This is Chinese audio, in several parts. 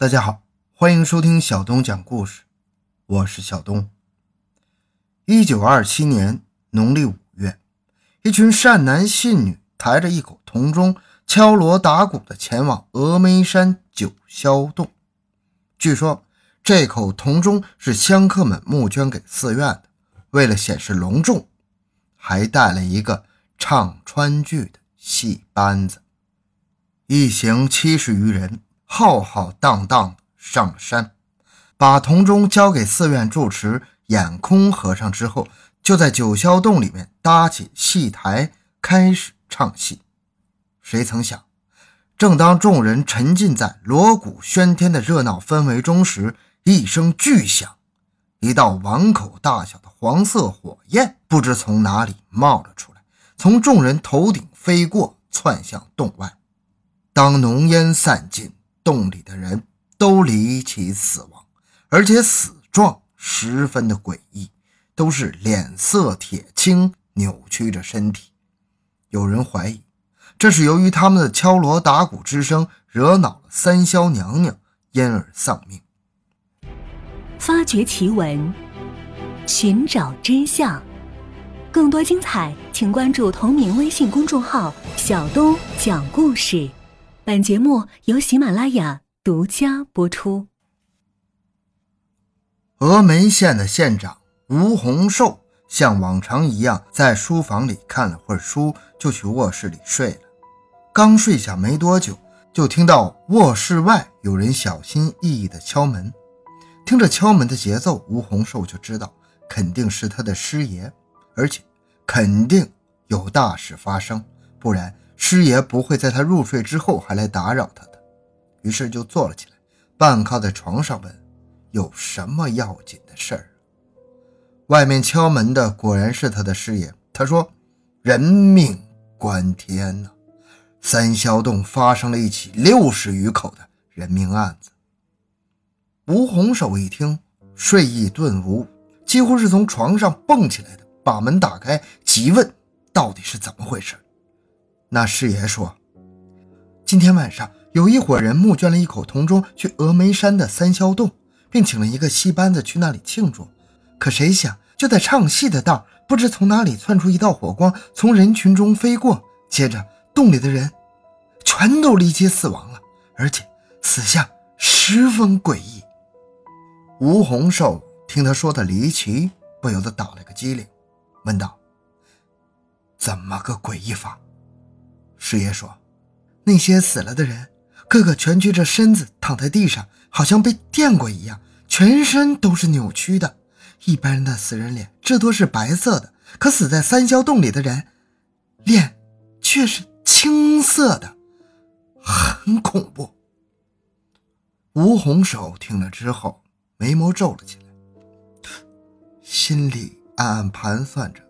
大家好，欢迎收听小东讲故事，我是小东。1927年农历5月，一群善男信女抬着一口铜钟，敲锣打鼓地前往峨眉山九霄洞。据说这口铜钟是香客们募捐给寺院的，为了显示隆重，还带了一个唱川剧的戏班子。一行70余人浩浩荡荡上了山，把铜钟交给寺院住持眼空和尚之后，就在九霄洞里面搭起戏台，开始唱戏。谁曾想，正当众人沉浸在锣鼓喧天的热闹氛围中时，一声巨响，一道碗口大小的黄色火焰不知从哪里冒了出来，从众人头顶飞过，窜向洞外。当浓烟散尽，洞里的人都离奇死亡，而且死状十分的诡异，都是脸色铁青，扭曲着身体。有人怀疑，这是由于他们的敲锣打鼓之声惹恼了三霄娘娘，因而丧命。发掘奇闻，寻找真相，更多精彩请关注同名微信公众号小东讲故事。本节目由喜马拉雅独家播出。峨眉县的县长吴洪寿像往常一样，在书房里看了会儿书，就去卧室里睡了。刚睡下没多久，就听到卧室外有人小心翼翼地敲门。听着敲门的节奏，吴洪寿就知道肯定是他的师爷，而且肯定有大事发生，不然师爷不会在他入睡之后还来打扰他的。于是就坐了起来，半靠在床上问，有什么要紧的事儿？外面敲门的果然是他的师爷。他说，人命关天呐，三霄洞发生了一起60余口的人命案子。吴洪寿一听，睡意顿无，几乎是从床上蹦起来的，把门打开，急问到底是怎么回事。那师爷说，今天晚上有一伙人募捐了一口铜钟去峨眉山的三霄洞，并请了一个戏班子去那里庆祝。可谁想，就在唱戏的当，不知从哪里窜出一道火光，从人群中飞过，接着洞里的人全都离奇死亡了，而且死相十分诡异。吴洪寿听他说的离奇，不由得打了个激灵，问道，怎么个诡异法？师爷说，那些死了的人个个蜷曲着身子躺在地上，好像被电过一样，全身都是扭曲的。一般人的死人脸至多是白色的，可死在三霄洞里的人脸却是青色的，很恐怖。吴洪寿听了之后眉毛皱了起来，心里暗暗盘算着，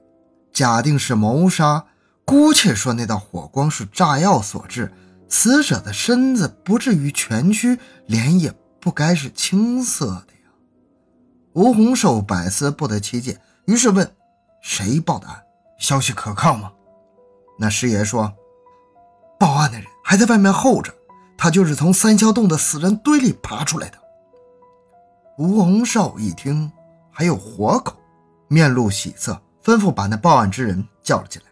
假定是谋杀，姑且说那道火光是炸药所致，死者的身子不至于蜷曲，脸也不该是青色的呀。吴洪寿百思不得其解，于是问，谁报的案？消息可靠吗？那师爷说，报案的人还在外面候着，他就是从三霄洞的死人堆里爬出来的。吴洪寿一听还有活口，面露喜色，吩咐把那报案之人叫了进来。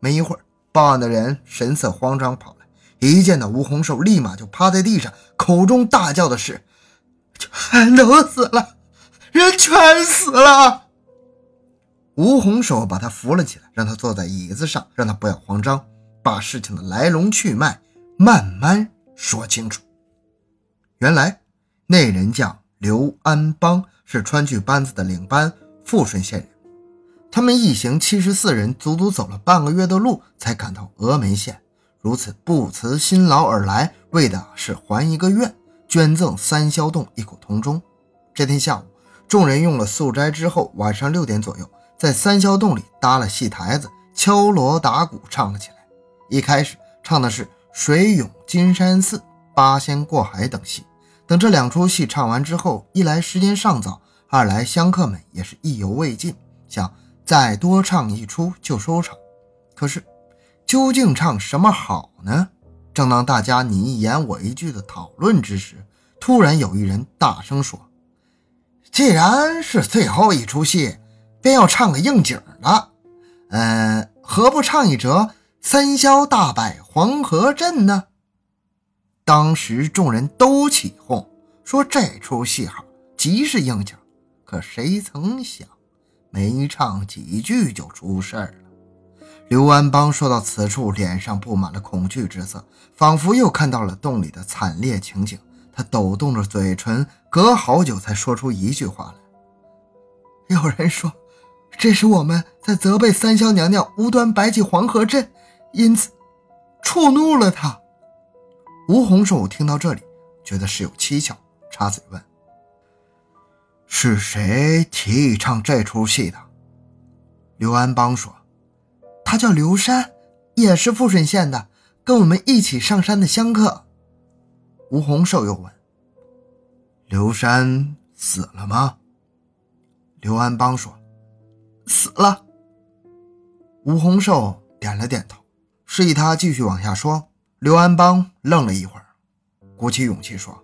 没一会儿，报案的人神色慌张跑来，一见到吴洪寿，立马就趴在地上，口中大叫的是，全都死了，人全死了。吴洪寿把他扶了起来，让他坐在椅子上，让他不要慌张，把事情的来龙去脉慢慢说清楚。原来那人叫刘安邦，是川剧班子的领班，富顺县人。他们一行74人足足走了半个月的路，才赶到峨眉县，如此不辞辛劳而来，为的是还一个愿，捐赠三霄洞一口铜钟。这天下午，众人用了素斋之后，晚上6点左右，在三霄洞里搭了戏台子，敲锣打鼓唱了起来。一开始唱的是水涌金山寺、八仙过海等戏。等这2出戏唱完之后，一来时间尚早，二来香客们也是意犹未尽，想再多唱1出就收场。可是究竟唱什么好呢？正当大家你一言我一句的讨论之时，突然有一人大声说：“既然是最后一出戏，便要唱个应景了。何不唱一折三消大败黄河镇呢？”当时众人都起哄，说这出戏好，极是应景。可谁曾想，没唱几句就出事儿了。刘安邦说到此处，脸上布满了恐惧之色，仿佛又看到了洞里的惨烈情景。他抖动着嘴唇，隔好久才说出一句话来。有人说，这是我们在责备三霄娘娘无端摆起黄河阵，因此触怒了她。吴洪寿听到这里，觉得事有蹊跷，插嘴问：“是谁提议唱这出戏的？”刘安邦说：“他叫刘山，也是富顺县的，跟我们一起上山的香客。”吴洪寿又问：“刘山死了吗？”刘安邦说：“死了。”吴洪寿点了点头，示意他继续往下说。刘安邦愣了一会儿，鼓起勇气说：“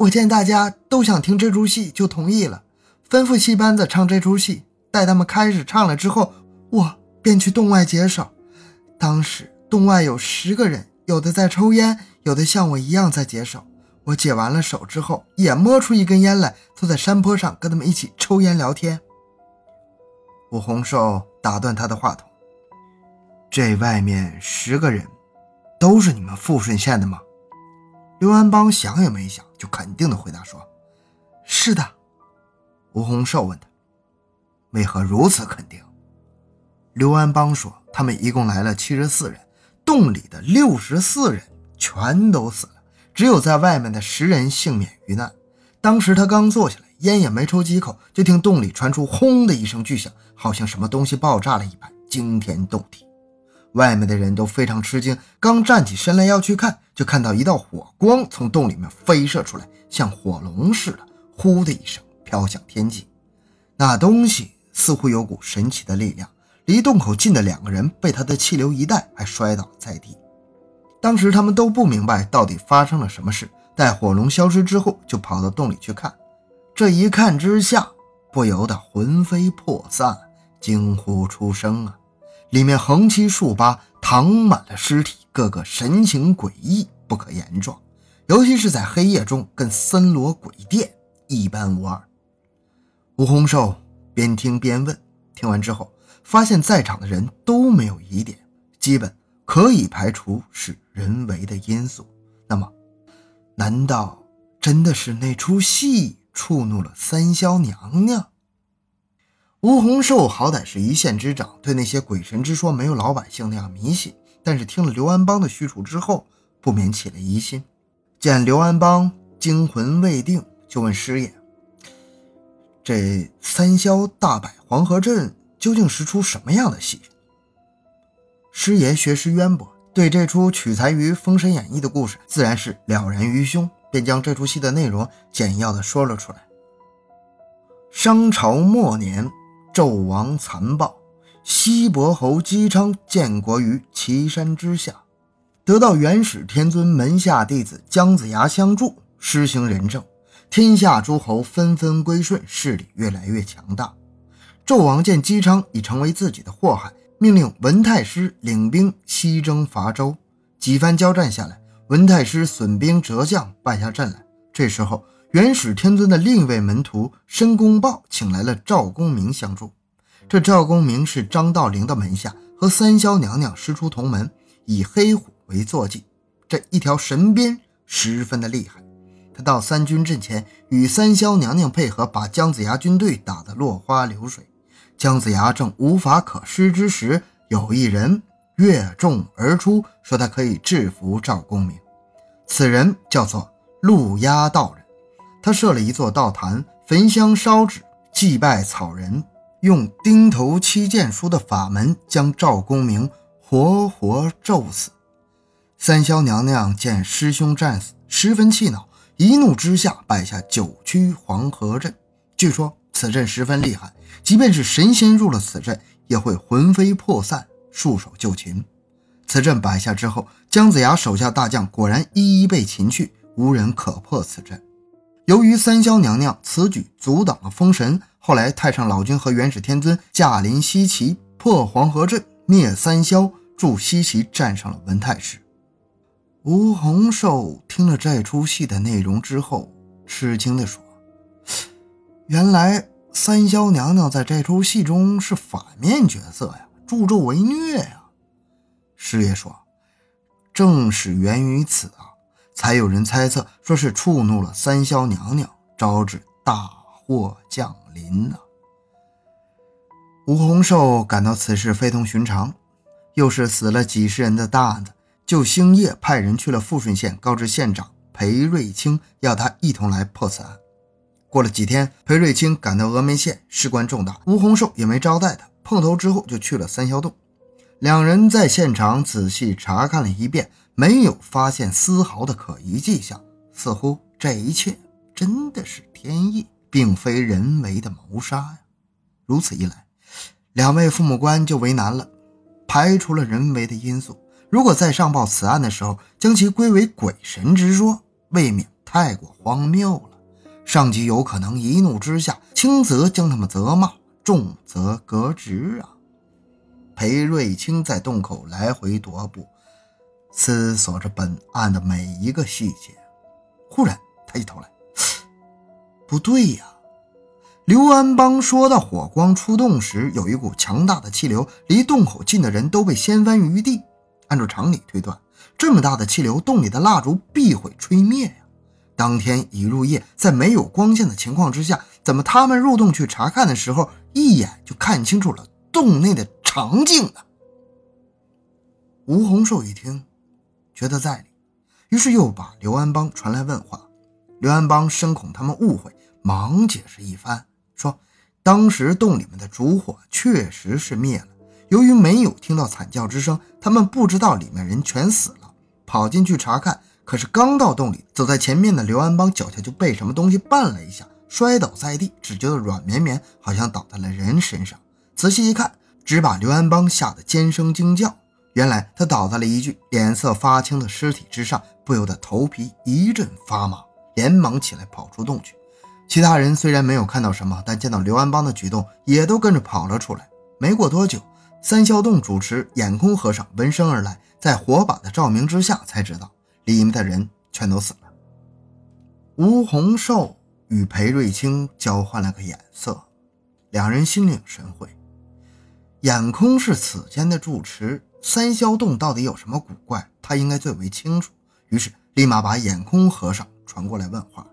我见大家都想听这出戏，就同意了，吩咐戏班子唱这出戏。待他们开始唱了之后，我便去洞外解手。当时洞外有10个人，有的在抽烟，有的像我一样在解手。我解完了手之后，也摸出一根烟来，坐在山坡上跟他们一起抽烟聊天。”吴洪寿打断他的话筒：“这外面10个人都是你们富顺县的吗？”刘安邦想也没想，就肯定的回答说：“是的。”吴洪寿问他：“为何如此肯定？”刘安邦说：“他们一共来了74人，洞里的64人全都死了，只有在外面的10人幸免于难。”当时他刚坐下来，烟也没抽几口，就听洞里传出轰的一声巨响，好像什么东西爆炸了一般，惊天动地。外面的人都非常吃惊，刚站起身来要去看，就看到一道火光从洞里面飞射出来，像火龙似的，呼的一声飘向天际。那东西似乎有股神奇的力量，离洞口近的2个人被它的气流一带，还摔倒在地。当时他们都不明白到底发生了什么事，待火龙消失之后，就跑到洞里去看。这一看之下，不由得魂飞魄散，惊呼出声啊！里面横七竖八躺满了尸体，个个神情诡异，不可言状，尤其是在黑夜中，跟森罗鬼殿一般无二。吴洪寿边听边问，听完之后发现在场的人都没有疑点，基本可以排除是人为的因素。那么难道真的是那出戏触怒了三霄娘娘？吴洪寿好歹是一县之长，对那些鬼神之说没有老百姓那样迷信，但是听了刘安邦的叙述之后，不免起了疑心。见刘安邦惊魂未定，就问师爷：“这三霄大摆黄河镇究竟是出什么样的戏？”师爷学识渊博，对这出取材于《封神演义》的故事自然是了然于胸，便将这出戏的内容简要地说了出来。商朝末年，纣王残暴，西伯侯姬昌建国于岐山之下，得到元始天尊门下弟子姜子牙相助，施行仁政，天下诸侯纷纷归顺，势力越来越强大。纣王见姬昌已成为自己的祸害，命令文太师领兵西征伐周。几番交战下来，文太师损兵折将，败下阵来。这时候，元始天尊的另一位门徒申公豹请来了赵公明相助。这赵公明是张道陵的门下，和三霄娘娘师出同门，以黑虎为坐骑，这一条神鞭十分的厉害。他到三军阵前，与三霄娘娘配合，把姜子牙军队打得落花流水。姜子牙正无法可施之时，有一人越众而出，说他可以制服赵公明。此人叫做陆押道人，他设了一座道坛，焚香烧纸，祭拜草人，用钉头七剑书的法门将赵公明活活咒死。三霄娘娘见师兄战死，十分气恼，一怒之下摆下9曲黄河阵。据说此阵十分厉害，即便是神仙入了此阵，也会魂飞魄散，束手就擒。此阵摆下之后，姜子牙手下大将果然一一被擒去，无人可破此阵。由于三霄娘娘此举阻挡了封神，后来太上老君和元始天尊驾临西岐，破黄河阵，灭三霄，助西岐战胜了文太师。吴洪寿听了这出戏的内容之后，吃惊地说，原来三霄娘娘在这出戏中是反面角色呀，助纣为虐呀。师爷说，正是源于此啊，才有人猜测说是触怒了三霄娘娘，招致大祸降临啊。吴洪寿感到此事非同寻常，又是死了几十人的大案子，就星夜派人去了富顺县，告知县长裴瑞卿，要他一同来破此案。过了几天，裴瑞卿赶到峨眉县，事关重大，吴洪寿也没招待他，碰头之后就去了三霄洞。两人在现场仔细查看了一遍，没有发现丝毫的可疑迹象，似乎这一切真的是天意，并非人为的谋杀呀。如此一来，两位父母官就为难了，排除了人为的因素，如果在上报此案的时候将其归为鬼神之说，未免太过荒谬了。上级有可能一怒之下，轻则将他们责骂，重则革职啊。裴瑞卿在洞口来回踱步，思索着本案的每一个细节。忽然他一头来，不对呀，刘安邦说到火光出洞时有一股强大的气流，离洞口近的人都被掀翻于地。按照常理推断，这么大的气流，洞里的蜡烛必会吹灭呀。当天一入夜，在没有光线的情况之下，怎么他们入洞去查看的时候，一眼就看清楚了洞内的场景啊！吴洪寿一听，觉得在理，于是又把刘安邦传来问话。刘安邦深恐他们误会，忙解释一番，说当时洞里面的烛火确实是灭了，由于没有听到惨叫之声，他们不知道里面人全死了，跑进去查看，可是刚到洞里，走在前面的刘安邦脚下就被什么东西绊了一下，摔倒在地，只觉得软绵绵，好像倒在了人身上。仔细一看，只把刘安邦吓得尖声惊叫，原来他倒在了一具脸色发青的尸体之上，不由得头皮一阵发麻，连忙起来跑出洞去。其他人虽然没有看到什么，但见到刘安邦的举动也都跟着跑了出来。没过多久，三霄洞主持眼空和尚闻声而来，在火把的照明之下才知道里面的人全都死了。吴洪寿与裴瑞卿交换了个眼色，两人心领神会。眼空是此间的住持，三霄洞到底有什么古怪，他应该最为清楚，于是立马把眼空和尚传过来问话。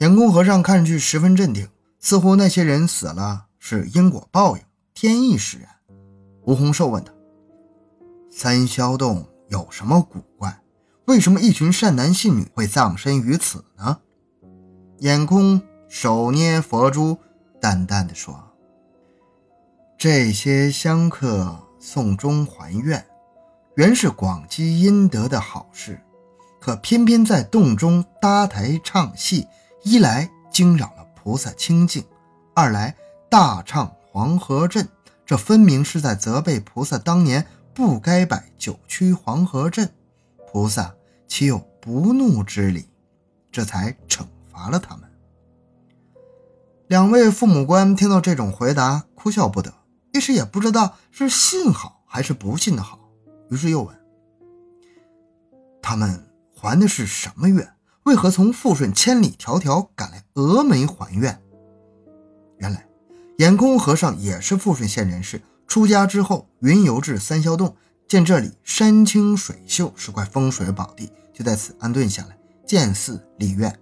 眼空和尚看上去十分镇定，似乎那些人死了是因果报应，天意使然。吴洪寿问他，三霄洞有什么古怪，为什么一群善男信女会葬身于此呢？眼空手捏佛珠，淡淡地说，这些香客送终还愿，原是广积阴德的好事，可偏偏在洞中搭台唱戏，一来惊扰了菩萨清净，二来大唱黄河阵，这分明是在责备菩萨当年不该摆九曲黄河阵，菩萨岂有不怒之理，这才惩罚了他们。两位父母官听到这种回答，哭笑不得，一时也不知道是信好还是不信的好，于是又问，他们还的是什么愿，为何从富顺千里迢迢赶来峨眉还愿？原来眼空和尚也是富顺县人士，出家之后云游至三霄洞，见这里山清水秀，是块风水宝地，就在此安顿下来，建寺立愿。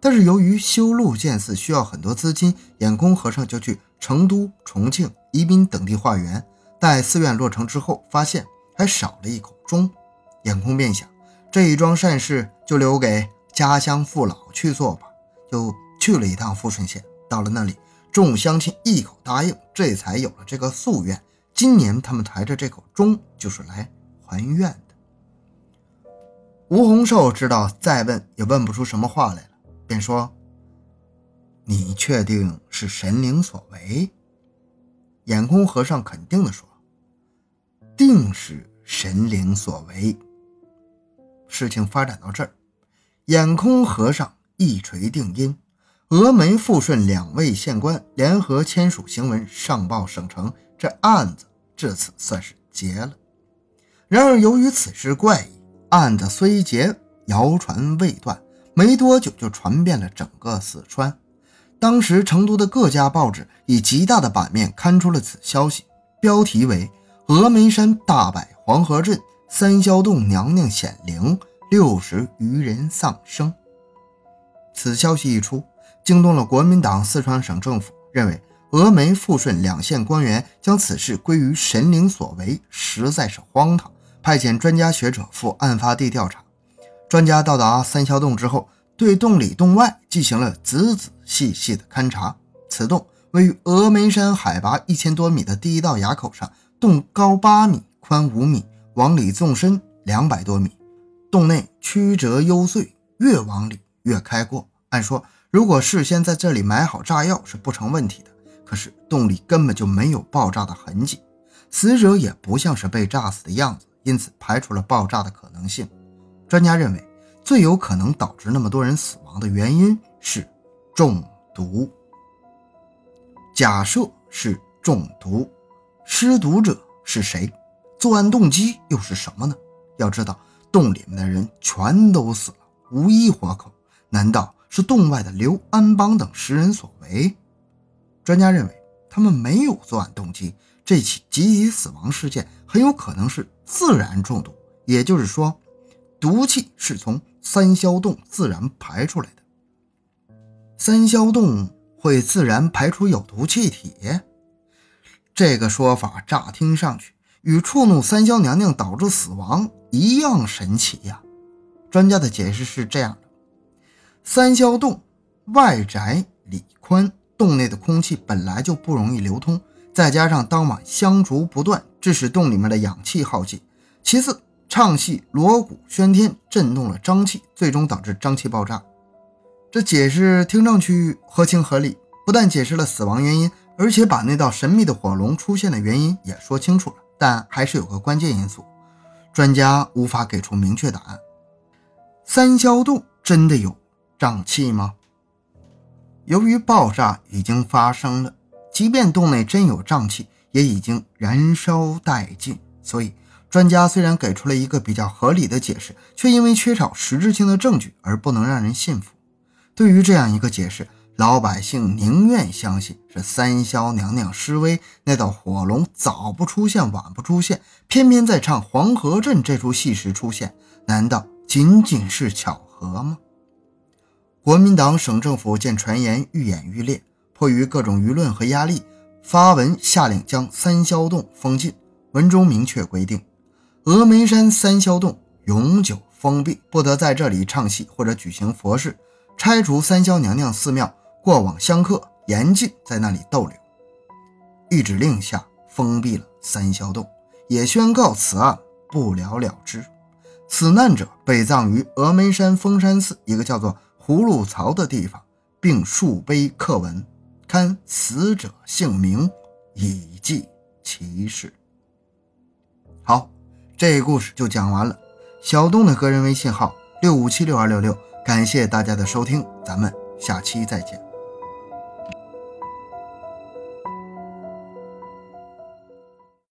但是由于修路建寺需要很多资金，眼空和尚就去成都、重庆、宜宾等地化缘。待寺院落成之后，发现还少了一口钟，眼空便想，这一桩善事就留给家乡父老去做吧，就去了一趟富顺县。到了那里，众乡亲一口答应，这才有了这个夙愿。今年他们抬着这口钟就是来还愿的。吴洪寿知道再问也问不出什么话来了，便说，你确定是神灵所为？眼空和尚肯定地说，定是神灵所为。事情发展到这儿，眼空和尚一锤定音，峨眉富顺两位县官联合签署行文上报省城，这案子至此算是结了。然而由于此事怪异，案子虽结，谣传未断，没多久就传遍了整个四川。当时成都的各家报纸以极大的版面刊出了此消息，标题为峨眉山大柏黄河镇三霄洞娘娘显灵，60余人丧生。此消息一出，惊动了国民党四川省政府，认为峨眉富顺两县官员将此事归于神灵所为，实在是荒唐，派遣专家学者赴案发地调查。专家到达三霄洞之后，对洞里洞外进行了仔仔细细的勘察。此洞位于峨眉山海拔1000多米的第一道垭口上，洞高8米，宽5米，往里纵深200多米，洞内曲折幽邃，越往里越开阔。按说如果事先在这里埋好炸药是不成问题的，可是洞里根本就没有爆炸的痕迹，死者也不像是被炸死的样子，因此排除了爆炸的可能性。专家认为最有可能导致那么多人死亡的原因是中毒。假设是中毒，施毒者是谁？作案动机又是什么呢？要知道洞里面的人全都死了，无一活口，难道是洞外的刘安邦等10人所为？专家认为他们没有作案动机，这起集体死亡事件很有可能是自然中毒，也就是说毒气是从三霄洞自然排出来的。三霄洞会自然排出有毒气体？这个说法乍听上去与触怒三霄娘娘导致死亡一样神奇呀。专家的解释是这样的：三霄洞外窄里宽，洞内的空气本来就不容易流通，再加上当晚香烛不断，致使洞里面的氧气耗尽。其次唱戏锣鼓喧天，震动了瘴气，最终导致瘴气爆炸。这解释听上去合情合理，不但解释了死亡原因，而且把那道神秘的火龙出现的原因也说清楚了。但还是有个关键因素，专家无法给出明确答案。三霄洞真的有瘴气吗？由于爆炸已经发生了，即便洞内真有瘴气，也已经燃烧殆尽，所以专家虽然给出了一个比较合理的解释，却因为缺少实质性的证据而不能让人信服。对于这样一个解释，老百姓宁愿相信是三霄娘娘施威，那道火龙早不出现晚不出现，偏偏在唱黄河镇这出戏时出现，难道仅仅是巧合吗？国民党省政府见传言愈演愈烈，迫于各种舆论和压力，发文下令将三霄洞封禁。文中明确规定，峨眉山三霄洞永久封闭，不得在这里唱戏或者举行佛事，拆除三霄娘娘寺庙，过往香客严禁在那里逗留。一指令下封闭了三霄洞，也宣告此案不了了之。死难者被葬于峨眉山峰山寺一个叫做葫芦槽的地方，并竖碑刻文，刊死者姓名，以记其事。好，这故事就讲完了。小东的个人微信号65762666，感谢大家的收听，咱们下期再见。